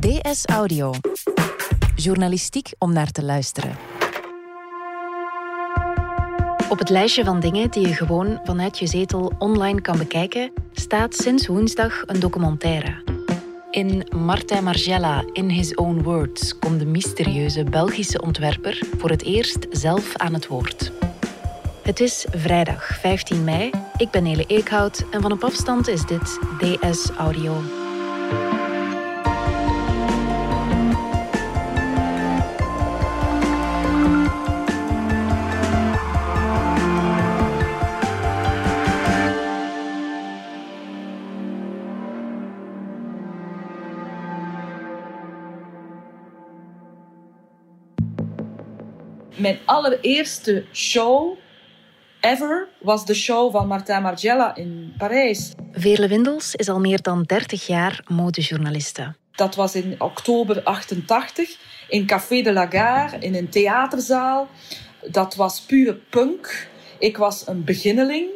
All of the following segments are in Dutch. DS Audio. Journalistiek om naar te luisteren. Op het lijstje van dingen die je gewoon vanuit je zetel online kan bekijken, staat sinds woensdag een documentaire. In Martin Margiela, In His Own Words, komt de mysterieuze Belgische ontwerper voor het eerst zelf aan het woord. Het is vrijdag 15 mei, ik ben Nele Eekhout en van op afstand is dit DS Audio. Mijn allereerste show ever was de show van Martin Margiela in Parijs. Veerle Windels is al meer dan 30 jaar modejournaliste. Dat was in oktober 1988 in Café de Lagarde, in een theaterzaal. Dat was pure punk. Ik was een beginneling.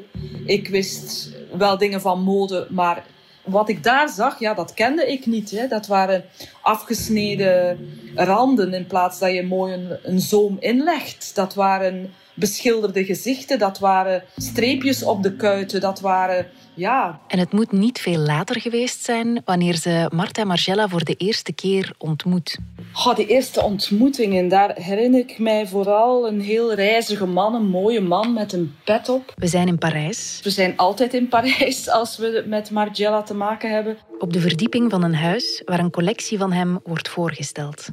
Ik wist wel dingen van mode, maar wat ik daar zag, ja, dat kende ik niet. Hè. Dat waren afgesneden randen in plaats dat je mooi een zoom inlegt. Dat waren beschilderde gezichten, dat waren streepjes op de kuiten, dat waren... Ja. En het moet niet veel later geweest zijn wanneer ze Martin Margiela voor de eerste keer ontmoet. Oh, die eerste ontmoetingen, daar herinner ik mij vooral een heel reizige man, een mooie man met een pet op. We zijn in Parijs. We zijn altijd in Parijs als we met Margiela te maken hebben. Op de verdieping van een huis waar een collectie van hem wordt voorgesteld.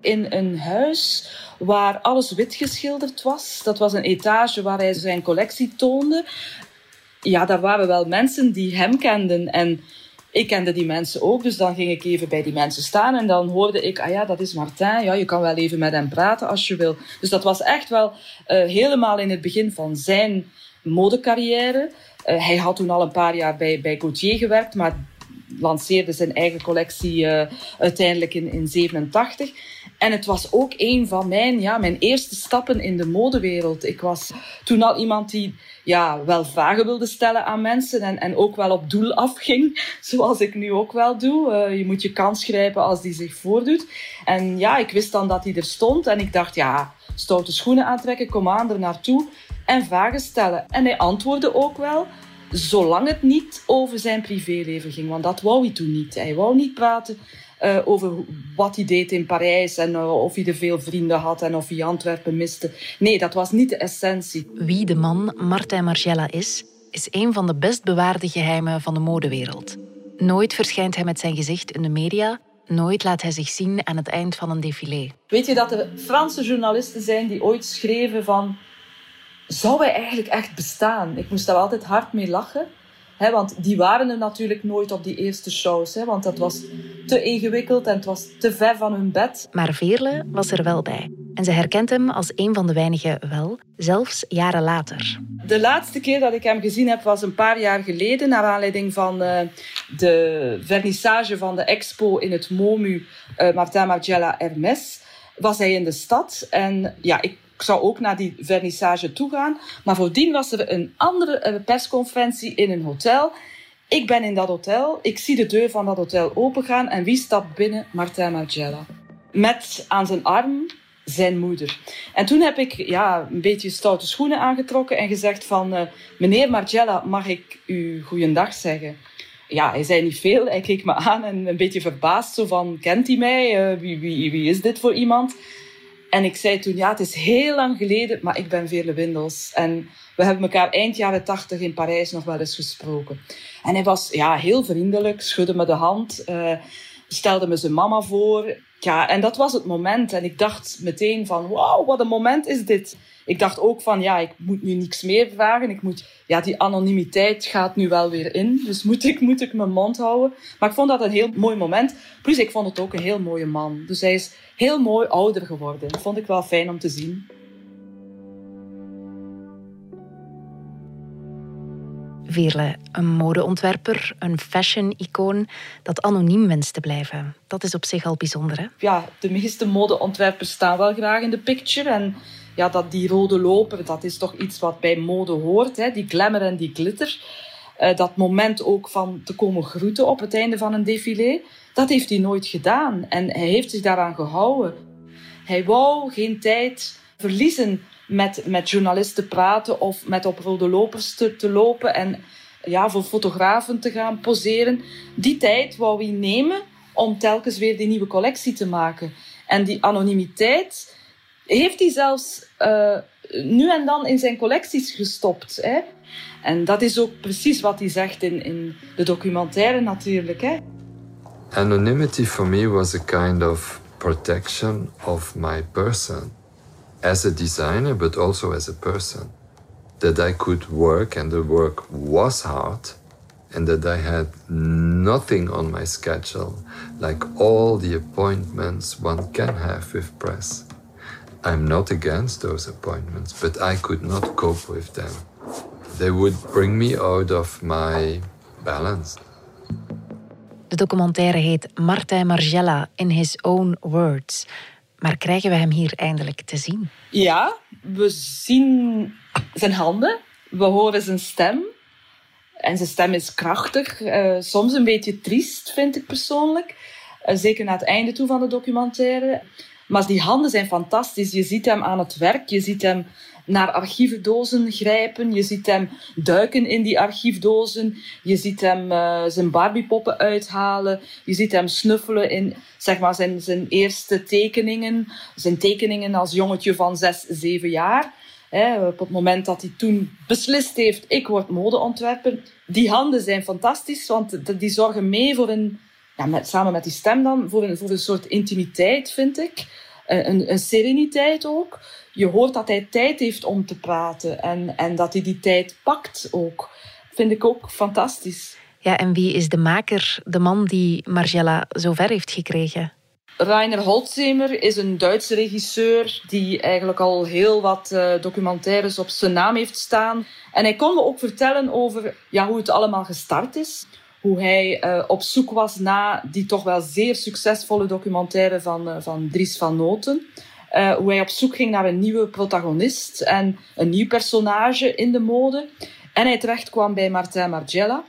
In een huis waar alles wit geschilderd was. Dat was een etage waar hij zijn collectie toonde. Ja, daar waren wel mensen die hem kenden en ik kende die mensen ook. Dus dan ging ik even bij die mensen staan en dan hoorde ik... Ah ja, dat is Martin. Ja, je kan wel even met hem praten als je wil. Dus dat was echt wel helemaal in het begin van zijn modecarrière. Hij had toen al een paar jaar bij Gaultier gewerkt, maar lanceerde zijn eigen collectie uiteindelijk in 1987. En het was ook een van mijn eerste stappen in de modewereld. Ik was toen al iemand die wel vragen wilde stellen aan mensen en ook wel op doel afging, zoals ik nu ook wel doe. Je moet je kans grijpen als die zich voordoet. En ja, ik wist dan dat hij er stond en ik dacht, ja, stoute schoenen aantrekken, kom aan er naartoe en vragen stellen. En hij antwoordde ook wel, zolang het niet over zijn privéleven ging, want dat wou hij toen niet. Hij wou niet praten over wat hij deed in Parijs en of hij er veel vrienden had en of hij Antwerpen miste. Nee, dat was niet de essentie. Wie de man Martin Margiela is een van de best bewaarde geheimen van de modewereld. Nooit verschijnt hij met zijn gezicht in de media, nooit laat hij zich zien aan het eind van een défilé. Weet je dat er Franse journalisten zijn die ooit schreven van... Zou hij eigenlijk echt bestaan? Ik moest daar altijd hard mee lachen. He, want die waren er natuurlijk nooit op die eerste shows. He, want dat was te ingewikkeld en het was te ver van hun bed. Maar Veerle was er wel bij. En ze herkent hem als een van de weinigen wel, zelfs jaren later. De laatste keer dat ik hem gezien heb was een paar jaar geleden. Naar aanleiding van de vernissage van de expo in het MOMU Martin Margiela Hermès. Was hij in de stad. En ja, ik zou ook naar die vernissage toe gaan. Maar voordien was er een andere persconferentie in een hotel. Ik ben in dat hotel. Ik zie de deur van dat hotel opengaan. En wie stapt binnen? Martin Margiela. Met aan zijn arm zijn moeder. En toen heb ik een beetje stoute schoenen aangetrokken en gezegd van... meneer Margiela, mag ik u goeiedag zeggen? Ja, hij zei niet veel. Hij keek me aan en een beetje verbaasd. Zo van, kent hij mij? Wie is dit voor iemand? En ik zei toen, het is heel lang geleden, maar ik ben Veerle Windels. En we hebben elkaar eind jaren 80 in Parijs nog wel eens gesproken. En hij was heel vriendelijk, schudde me de hand, stelde me zijn mama voor. Ja, en dat was het moment. En ik dacht meteen van, wauw, wat een moment is dit. Ik dacht ook van, ik moet nu niks meer vragen. Ik moet, die anonimiteit gaat nu wel weer in. Dus moet ik mijn mond houden. Maar ik vond dat een heel mooi moment. Plus, ik vond het ook een heel mooie man. Dus hij is heel mooi ouder geworden. Dat vond ik wel fijn om te zien. Veerle, een modeontwerper, een fashion-icoon dat anoniem wenst te blijven. Dat is op zich al bijzonder, hè? Ja, de meeste modeontwerpers staan wel graag in de picture. En die rode loper, dat is toch iets wat bij mode hoort, hè? Die glamour en die glitter. dat moment ook van te komen groeten op het einde van een défilé, dat heeft hij nooit gedaan. En hij heeft zich daaraan gehouden. Hij wou geen tijd verliezen met journalisten praten of met op rode lopers te lopen en ja, voor fotografen te gaan poseren. Die tijd wou hij nemen om telkens weer die nieuwe collectie te maken. En die anonimiteit heeft hij zelfs nu en dan in zijn collecties gestopt. Hè? En dat is ook precies wat hij zegt in de documentaire natuurlijk. Hè? Anonymity for me was a kind of protection of my person. As a designer, but also as a person. That I could work, and the work was hard. And that I had nothing on my schedule, like all the appointments one can have with press. I'm not against those appointments, but I could not cope with them. They would bring me out of my balance. De documentaire heet Martin Margiela in His Own Words. Maar krijgen we hem hier eindelijk te zien? Ja, we zien zijn handen, we horen zijn stem. En zijn stem is krachtig, soms een beetje triest, vind ik persoonlijk. Zeker na het einde toe van de documentaire. Maar die handen zijn fantastisch. Je ziet hem aan het werk, je ziet hem naar archiefdozen grijpen. Je ziet hem duiken in die archiefdozen. Je ziet hem zijn Barbiepoppen uithalen. Je ziet hem snuffelen in zeg maar, zijn eerste tekeningen. Zijn tekeningen als jongetje van 6, 7 jaar. Op het moment dat hij toen beslist heeft, ik word modeontwerper. Die handen zijn fantastisch, want die zorgen mee voor een... Ja, samen met die stem dan, voor een soort intimiteit, vind ik. Een sereniteit ook. Je hoort dat hij tijd heeft om te praten en dat hij die tijd pakt ook. Vind ik ook fantastisch. Ja, en wie is de maker, de man die Margiela zover heeft gekregen? Rainer Holzemer is een Duitse regisseur die eigenlijk al heel wat documentaires op zijn naam heeft staan. En hij kon me ook vertellen over hoe het allemaal gestart is. Hoe hij op zoek was na die toch wel zeer succesvolle documentaire van Dries van Noten. Hoe hij op zoek ging naar een nieuwe protagonist en een nieuw personage in de mode. En hij terecht kwam bij Martin Margiela.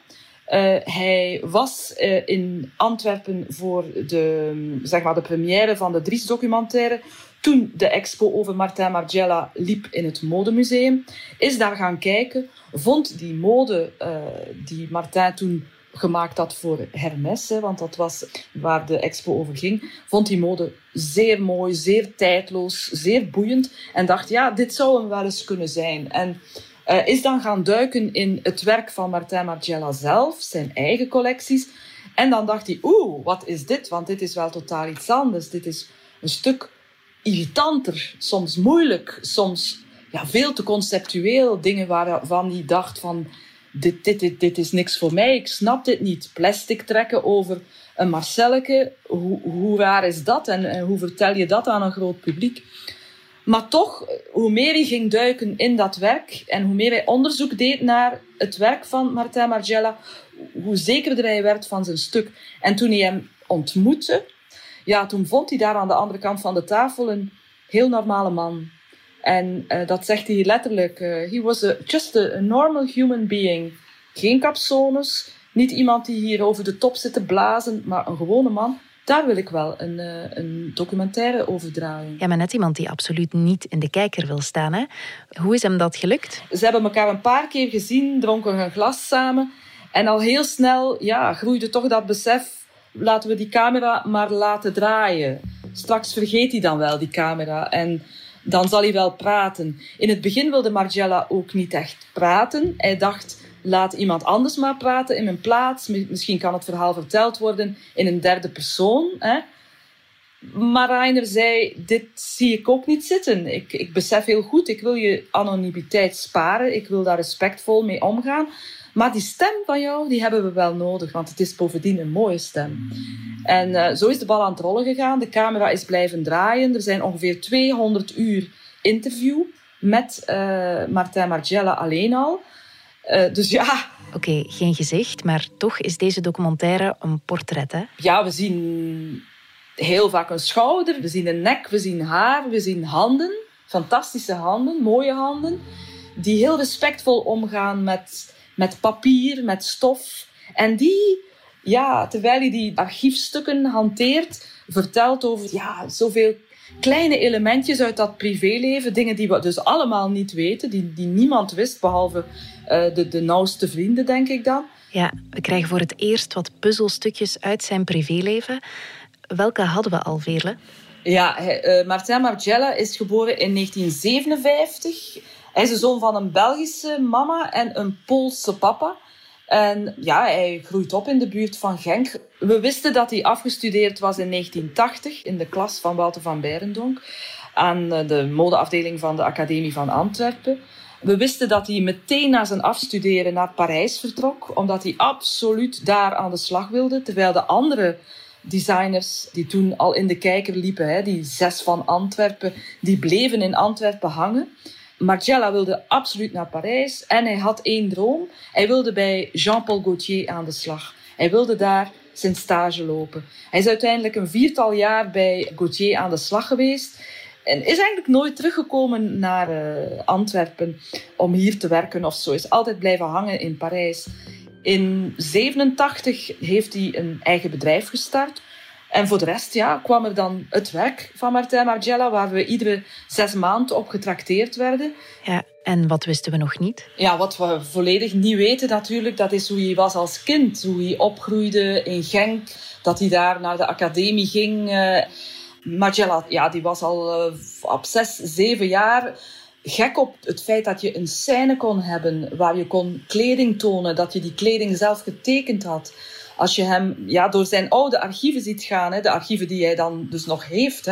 Hij was in Antwerpen voor de première van de Dries documentaire. Toen de expo over Martin Margiela liep in het modemuseum. Is daar gaan kijken. Vond die mode die Martin toen gemaakt had voor Hermès, want dat was waar de expo over ging, vond die mode zeer mooi, zeer tijdloos, zeer boeiend en dacht, ja, dit zou hem wel eens kunnen zijn. En is dan gaan duiken in het werk van Martin Margiela zelf, zijn eigen collecties. En dan dacht hij, wat is dit? Want dit is wel totaal iets anders. Dit is een stuk irritanter, soms moeilijk, soms veel te conceptueel. Dingen waarvan hij dacht van... Dit is niks voor mij, ik snap dit niet. Plastic trekken over een Marcelleke, hoe raar is dat? En hoe vertel je dat aan een groot publiek? Maar toch, hoe meer hij ging duiken in dat werk en hoe meer hij onderzoek deed naar het werk van Martin Margiela, hoe zekerder hij werd van zijn stuk. En toen hij hem ontmoette, toen vond hij daar aan de andere kant van de tafel een heel normale man. En dat zegt hij letterlijk. He was just a normal human being. Geen capsones, niet iemand die hier over de top zit te blazen, maar een gewone man. Daar wil ik wel een documentaire over draaien. Ja, maar net iemand die absoluut niet in de kijker wil staan. Hè? Hoe is hem dat gelukt? Ze hebben elkaar een paar keer gezien, dronken een glas samen. En al heel snel groeide toch dat besef, laten we die camera maar laten draaien. Straks vergeet hij dan wel die camera en... Dan zal hij wel praten. In het begin wilde Margiela ook niet echt praten. Hij dacht, laat iemand anders maar praten in mijn plaats. Misschien kan het verhaal verteld worden in een derde persoon. Hè? Maar Rainer zei, dit zie ik ook niet zitten. Ik besef heel goed, ik wil je anonimiteit sparen. Ik wil daar respectvol mee omgaan. Maar die stem van jou, die hebben we wel nodig. Want het is bovendien een mooie stem. En zo is de bal aan het rollen gegaan. De camera is blijven draaien. Er zijn ongeveer 200 uur interview met Martin Margiela alleen al. Oké, geen gezicht. Maar toch is deze documentaire een portret, hè? Ja, we zien heel vaak een schouder. We zien een nek, we zien haar, we zien handen. Fantastische handen, mooie handen. Die heel respectvol omgaan met... met papier, met stof. En die, ja, terwijl hij die archiefstukken hanteert, vertelt over zoveel kleine elementjes uit dat privéleven. Dingen die we dus allemaal niet weten, die niemand wist, behalve de nauwste vrienden, denk ik dan. Ja, we krijgen voor het eerst wat puzzelstukjes uit zijn privéleven. Welke hadden we al, Veerle? Ja, Martin Margiela is geboren in 1957. Hij is de zoon van een Belgische mama en een Poolse papa. En ja, hij groeit op in de buurt van Genk. We wisten dat hij afgestudeerd was in 1980 in de klas van Walter van Beirendonk aan de modeafdeling van de Academie van Antwerpen. We wisten dat hij meteen na zijn afstuderen naar Parijs vertrok, omdat hij absoluut daar aan de slag wilde, terwijl de andere designers die toen al in de kijker liepen, die 6 van Antwerpen, die bleven in Antwerpen hangen. Margiela wilde absoluut naar Parijs en hij had 1 droom. Hij wilde bij Jean-Paul Gaultier aan de slag. Hij wilde daar zijn stage lopen. Hij is uiteindelijk een 4-tal jaar bij Gaultier aan de slag geweest en is eigenlijk nooit teruggekomen naar Antwerpen om hier te werken of zo. Hij is altijd blijven hangen in Parijs. In 1987 heeft hij een eigen bedrijf gestart. En voor de rest kwam er dan het werk van Martin Margiela, waar we iedere 6 maanden op getrakteerd werden. Ja, en wat wisten we nog niet? Ja, wat we volledig niet weten natuurlijk, dat is hoe hij was als kind. Hoe hij opgroeide in Genk, dat hij daar naar de academie ging. Margiela, die was al op 6, 7 jaar gek op het feit dat je een scène kon hebben waar je kon kleding tonen, dat je die kleding zelf getekend had. Als je hem door zijn oude archieven ziet gaan, de archieven die hij dan dus nog heeft,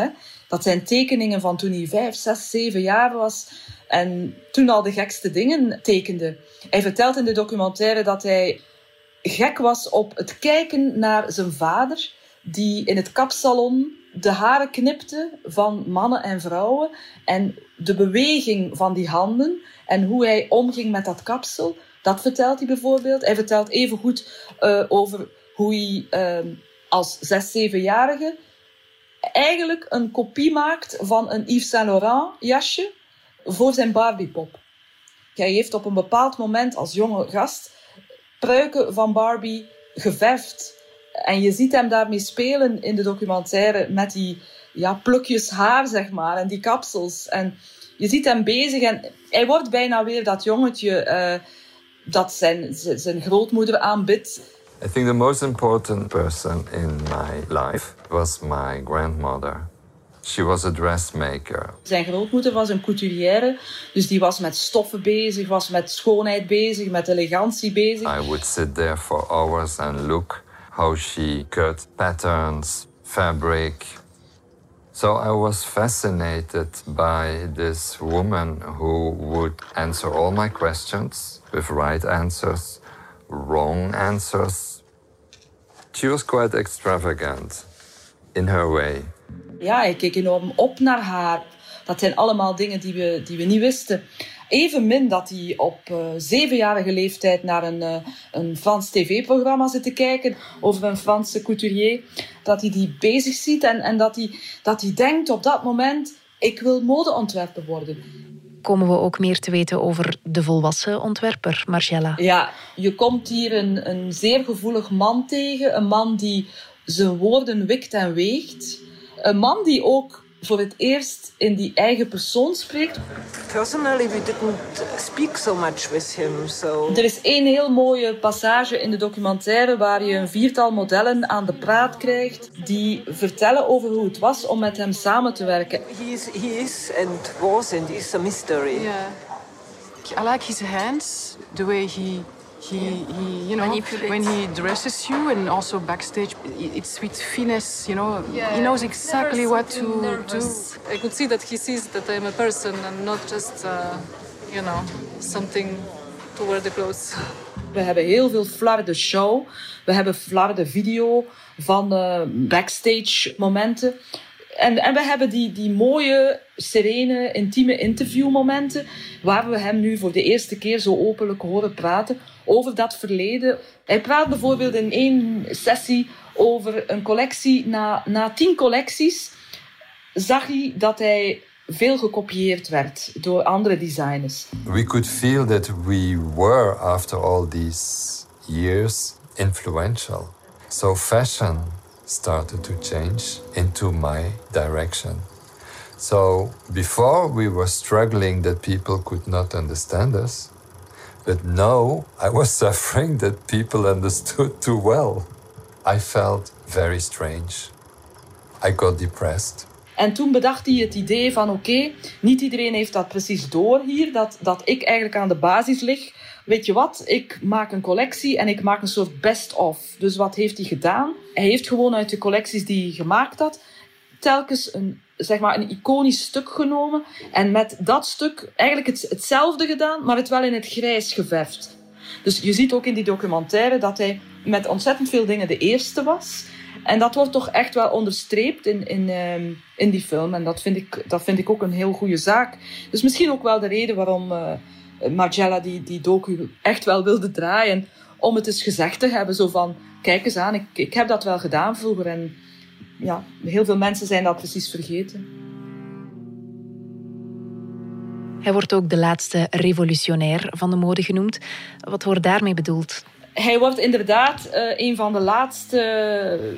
dat zijn tekeningen van toen hij 5, 6, 7 jaar was en toen al de gekste dingen tekende. Hij vertelt in de documentaire dat hij gek was op het kijken naar zijn vader, die in het kapsalon de haren knipte van mannen en vrouwen en de beweging van die handen en hoe hij omging met dat kapsel. Dat vertelt hij bijvoorbeeld. Hij vertelt evengoed over hoe hij als 6, 7-jarige eigenlijk een kopie maakt van een Yves Saint Laurent jasje voor zijn Barbie-pop. Hij heeft op een bepaald moment als jonge gast pruiken van Barbie geverfd. En je ziet hem daarmee spelen in de documentaire met die plukjes haar, zeg maar, en die kapsels. En je ziet hem bezig en hij wordt bijna weer dat jongetje dat zijn grootmoeder aanbidt. I think the most important person in my life was my grandmother. She was a dressmaker. Zijn grootmoeder was een couturière, dus die was met stoffen bezig, was met schoonheid bezig, met elegantie bezig. I would sit there for hours and look how she cut patterns, fabric. So I was fascinated by this woman who would answer all my questions with right answers, wrong answers. She was quite extravagant in her way. Ja, ik keek enorm op naar haar. Dat zijn allemaal dingen die we niet wisten. Evenmin dat hij op 7-jarige leeftijd naar een Frans tv-programma zit te kijken over een Franse couturier. Dat hij die bezig ziet en dat hij denkt op dat moment, ik wil modeontwerper worden. Komen we ook meer te weten over de volwassen ontwerper, Margiela? Ja, je komt hier een zeer gevoelig man tegen. Een man die zijn woorden wikt en weegt. Een man die ook voor het eerst in die eigen persoon spreekt. Personally, we didn't speak so much with him. So. Er is 1 heel mooie passage in de documentaire waar je een 4-tal modellen aan de praat krijgt die vertellen over hoe het was om met hem samen te werken. He is and was and is a mystery. Yeah. I like his hands, the way he manipulates. When he dresses you and also backstage, it's with finesse, Yeah, he knows exactly what to nervous. Do. I could see that he sees that I'm a person and not just, something to wear the clothes. We hebben heel veel flarde show. We hebben flarde video van backstage momenten. En we hebben die mooie, serene, intieme interviewmomenten waar we hem nu voor de eerste keer zo openlijk horen praten over dat verleden. Hij praat bijvoorbeeld in 1 sessie over een collectie. Na 10 collecties zag hij dat hij veel gekopieerd werd door andere designers. We could feel that we were, after all these years, influential. So fashion started to change into my direction. So before we were struggling that people could not understand us, but now I was suffering that people understood too well. I felt very strange. I got depressed. En toen bedacht hij het idee van oké, niet iedereen heeft dat precies door hier, dat ik eigenlijk aan de basis lig. Weet je wat, ik maak een collectie en ik maak een soort best-of. Dus wat heeft hij gedaan? Hij heeft gewoon uit de collecties die hij gemaakt had, telkens een iconisch stuk genomen en met dat stuk eigenlijk hetzelfde gedaan, maar het wel in het grijs geverfd. Dus je ziet ook in die documentaire dat hij met ontzettend veel dingen de eerste was. En dat wordt toch echt wel onderstreept in die film. En dat vind ik ook een heel goede zaak. Dus misschien ook wel de reden waarom Margiela die docu echt wel wilde draaien. Om het eens gezegd te hebben. Zo van, kijk eens aan, ik heb dat wel gedaan vroeger. En ja, heel veel mensen zijn dat precies vergeten. Hij wordt ook de laatste revolutionair van de mode genoemd. Wat wordt daarmee bedoeld? Hij wordt inderdaad een van de laatste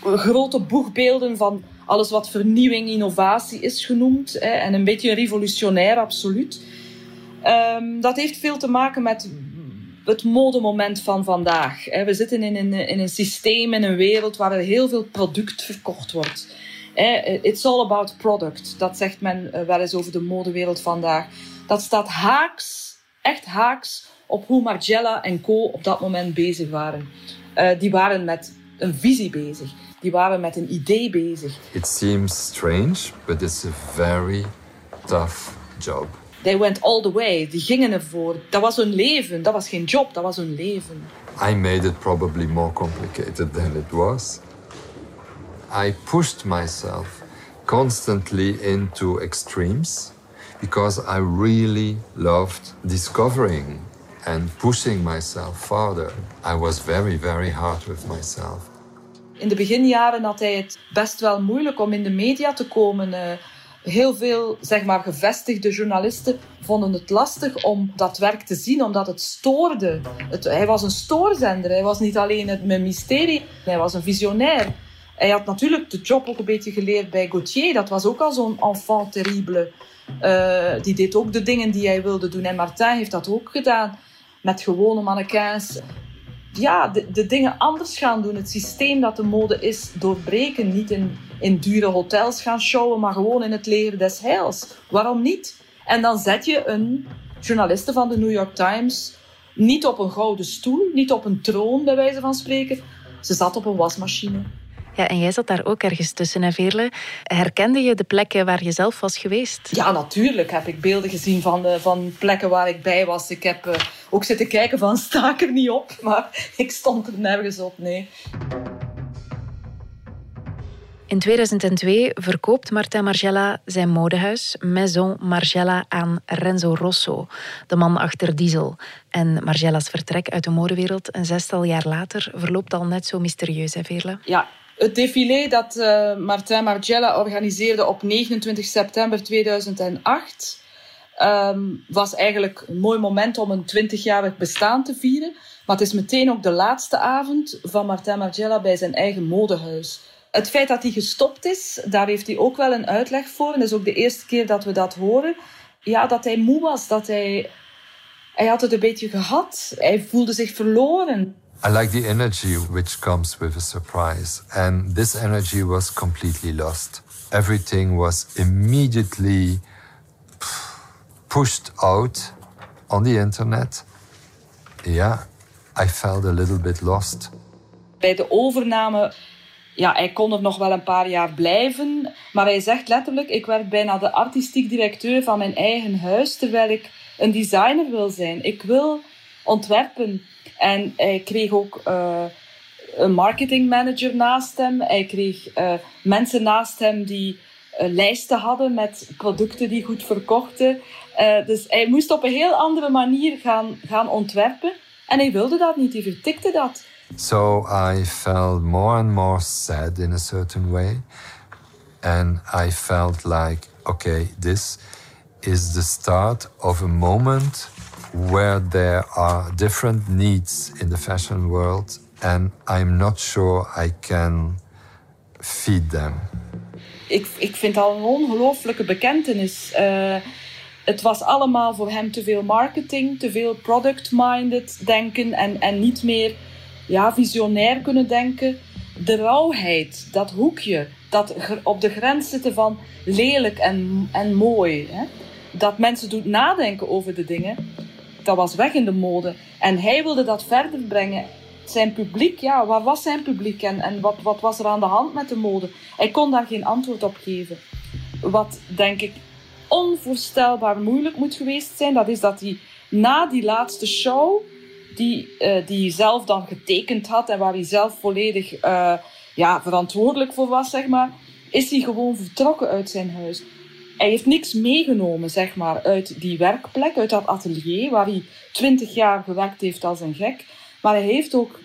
grote boegbeelden van alles wat vernieuwing, innovatie is genoemd. En een beetje een revolutionair, absoluut. Dat heeft veel te maken met het modemoment van vandaag. We zitten in een systeem, in een wereld waar er heel veel product verkocht wordt. It's all about product. Dat zegt men wel eens over de modewereld vandaag. Dat staat haaks, echt haaks, op hoe Margiela en co. op dat moment bezig waren. Die waren met een visie bezig. Die waren met een idee bezig. It seems strange, but it's a very tough job. They went all the way. Die gingen ervoor. Dat was hun leven. Dat was geen job, dat was hun leven. I made it probably more complicated than it was. I pushed myself constantly into extremes because I really loved discovering and pushing myself farther. I was very, very hard with myself. In de beginjaren had hij het best wel moeilijk om in de media te komen. Heel veel gevestigde journalisten vonden het lastig om dat werk te zien, omdat het stoorde. Hij was een stoorzender. Hij was niet alleen het mysterie, hij was een visionair. Hij had natuurlijk de job ook een beetje geleerd bij Gaultier. Dat was ook al zo'n enfant terrible. Die deed ook de dingen die hij wilde doen. En Martin heeft dat ook gedaan. Met gewone mannequins. Ja, de dingen anders gaan doen. Het systeem dat de mode is doorbreken. Niet in dure hotels gaan showen, maar gewoon in het leger des heils. Waarom niet? En dan zet je een journaliste van de New York Times niet op een gouden stoel, niet op een troon bij wijze van spreken. Ze zat op een wasmachine. Ja, en jij zat daar ook ergens tussen, hè, Veerle. Herkende je de plekken waar je zelf was geweest? Ja, natuurlijk heb ik beelden gezien van plekken waar ik bij was. Ik heb ook zitten kijken van, sta ik er niet op? Maar ik stond er nergens op, nee. In 2002 verkoopt Martin Margiela zijn modehuis Maison Margiela aan Renzo Rosso, de man achter Diesel. En Margiela's vertrek uit de modewereld een 6-tal jaar later verloopt al net zo mysterieus, hè, Veerle? Ja. Het défilé dat Martin Margiela organiseerde op 29 september 2008 was eigenlijk een mooi moment om een 20-jarig bestaan te vieren. Maar het is meteen ook de laatste avond van Martin Margiela bij zijn eigen modehuis. Het feit dat hij gestopt is, daar heeft hij ook wel een uitleg voor. En dat is ook de eerste keer dat we dat horen. Ja, dat hij moe was, dat hij had het een beetje gehad. Hij voelde zich verloren. I like the energy which comes with a surprise. And this energy was completely lost. Everything was immediately pushed out on the internet. Yeah, I felt a little bit lost. Bij de overname, ja, hij kon er nog wel een paar jaar blijven. Maar hij zegt letterlijk, ik werd bijna de artistiek directeur van mijn eigen huis, terwijl ik een designer wil zijn. Ik wil ontwerpen. En hij kreeg ook een marketingmanager naast hem. Hij kreeg mensen naast hem die lijsten hadden met producten die goed verkochten. Dus hij moest op een heel andere manier gaan ontwerpen. En hij wilde dat niet, hij vertikte dat. So I felt more and more sad in a certain way. And I felt like okay, this is the start of a moment where there are different needs in the fashion world and I'm not sure I can feed them. Ik vind het al een ongelooflijke bekentenis. Het was allemaal voor hem te veel marketing, te veel product-minded denken en niet meer visionair kunnen denken. De rauwheid, dat hoekje, dat op de grens zitten van lelijk en mooi. Hè? Dat mensen doet nadenken over de dingen, dat was weg in de mode. En hij wilde dat verder brengen. Zijn publiek, waar was zijn publiek en wat was er aan de hand met de mode? Hij kon daar geen antwoord op geven. Wat, denk ik, onvoorstelbaar moeilijk moet geweest zijn, dat is dat hij na die laatste show, die hij zelf dan getekend had en waar hij zelf volledig verantwoordelijk voor was, zeg maar, is hij gewoon vertrokken uit zijn huis. Hij heeft niks meegenomen, zeg maar, uit die werkplek, uit dat atelier waar hij 20 jaar gewerkt heeft als een gek. Maar hij heeft ook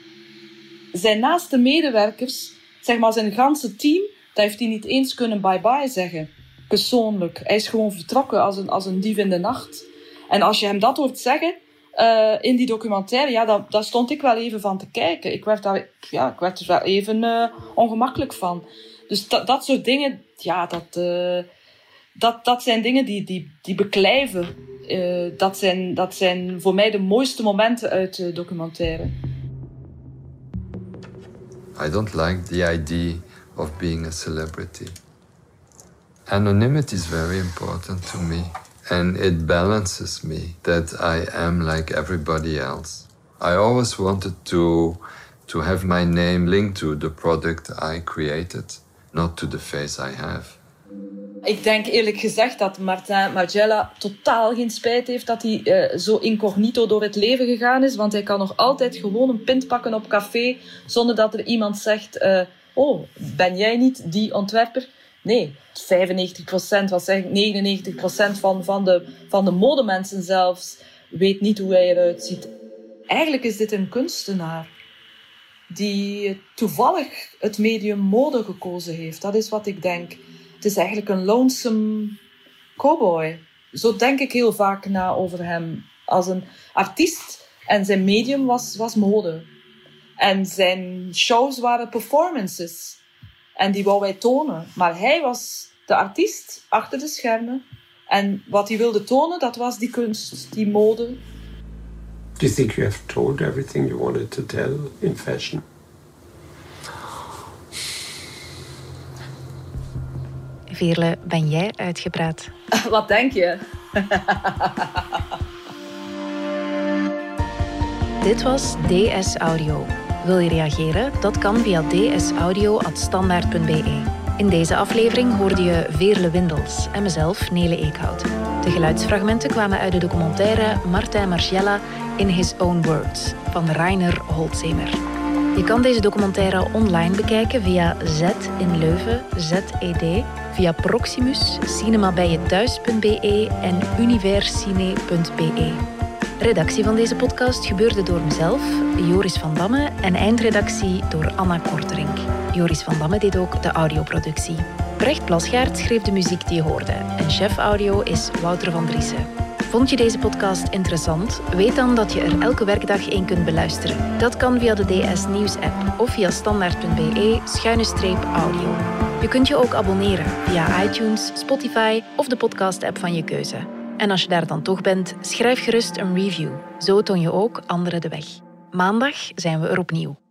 zijn naaste medewerkers, zeg maar zijn ganse team, dat heeft hij niet eens kunnen bye-bye zeggen, persoonlijk. Hij is gewoon vertrokken als een dief in de nacht. En als je hem dat hoort zeggen in die documentaire, daar stond ik wel even van te kijken. Ik werd er wel even ongemakkelijk van. Dus dat soort dingen, dat zijn dingen die beklijven. Dat zijn voor mij de mooiste momenten uit de documentaire. I don't like the idea of being a celebrity. Anonymity is very important to me. And it balances me that I am like everybody else. I always wanted to have my name linked to the product I created, not to the face I have. Ik denk eerlijk gezegd dat Martin Margiela totaal geen spijt heeft dat hij zo incognito door het leven gegaan is. Want hij kan nog altijd gewoon een pint pakken op café zonder dat er iemand zegt... ben jij niet die ontwerper? Nee, 95%, wat zeg ik, 99% van de modemensen zelfs weet niet hoe hij eruit ziet. Eigenlijk is dit een kunstenaar die toevallig het medium mode gekozen heeft. Dat is wat ik denk. Het is eigenlijk een lonesome cowboy. Zo denk ik heel vaak na over hem. Als een artiest. En zijn medium was mode. En zijn shows waren performances. En die wou wij tonen. Maar hij was de artiest achter de schermen. En wat hij wilde tonen, dat was die kunst, die mode. Do you think you have told everything you wanted to tell in fashion? Veerle, ben jij uitgepraat? Wat denk je? Dit was DS Audio. Wil je reageren? Dat kan via dsaudio@standaard.be. In deze aflevering hoorde je Veerle Windels en mezelf, Nele Eekhout. De geluidsfragmenten kwamen uit de documentaire Martin Margiela in His Own Words van Rainer Holzemer. Je kan deze documentaire online bekijken via Z in Leuven, ZED, via Proximus, cinemabijjethuis.be en universine.be. Redactie van deze podcast gebeurde door mezelf, Joris van Damme, en eindredactie door Anna Korterink. Joris van Damme deed ook de audioproductie. Brecht Plasgaard schreef de muziek die je hoorde en chef audio is Wouter van Driessen. Vond je deze podcast interessant? Weet dan dat je er elke werkdag één kunt beluisteren. Dat kan via de DS Nieuws app of via standaard.be/audio. Je kunt je ook abonneren via iTunes, Spotify of de podcast app van je keuze. En als je daar dan toch bent, schrijf gerust een review. Zo toon je ook anderen de weg. Maandag zijn we er opnieuw.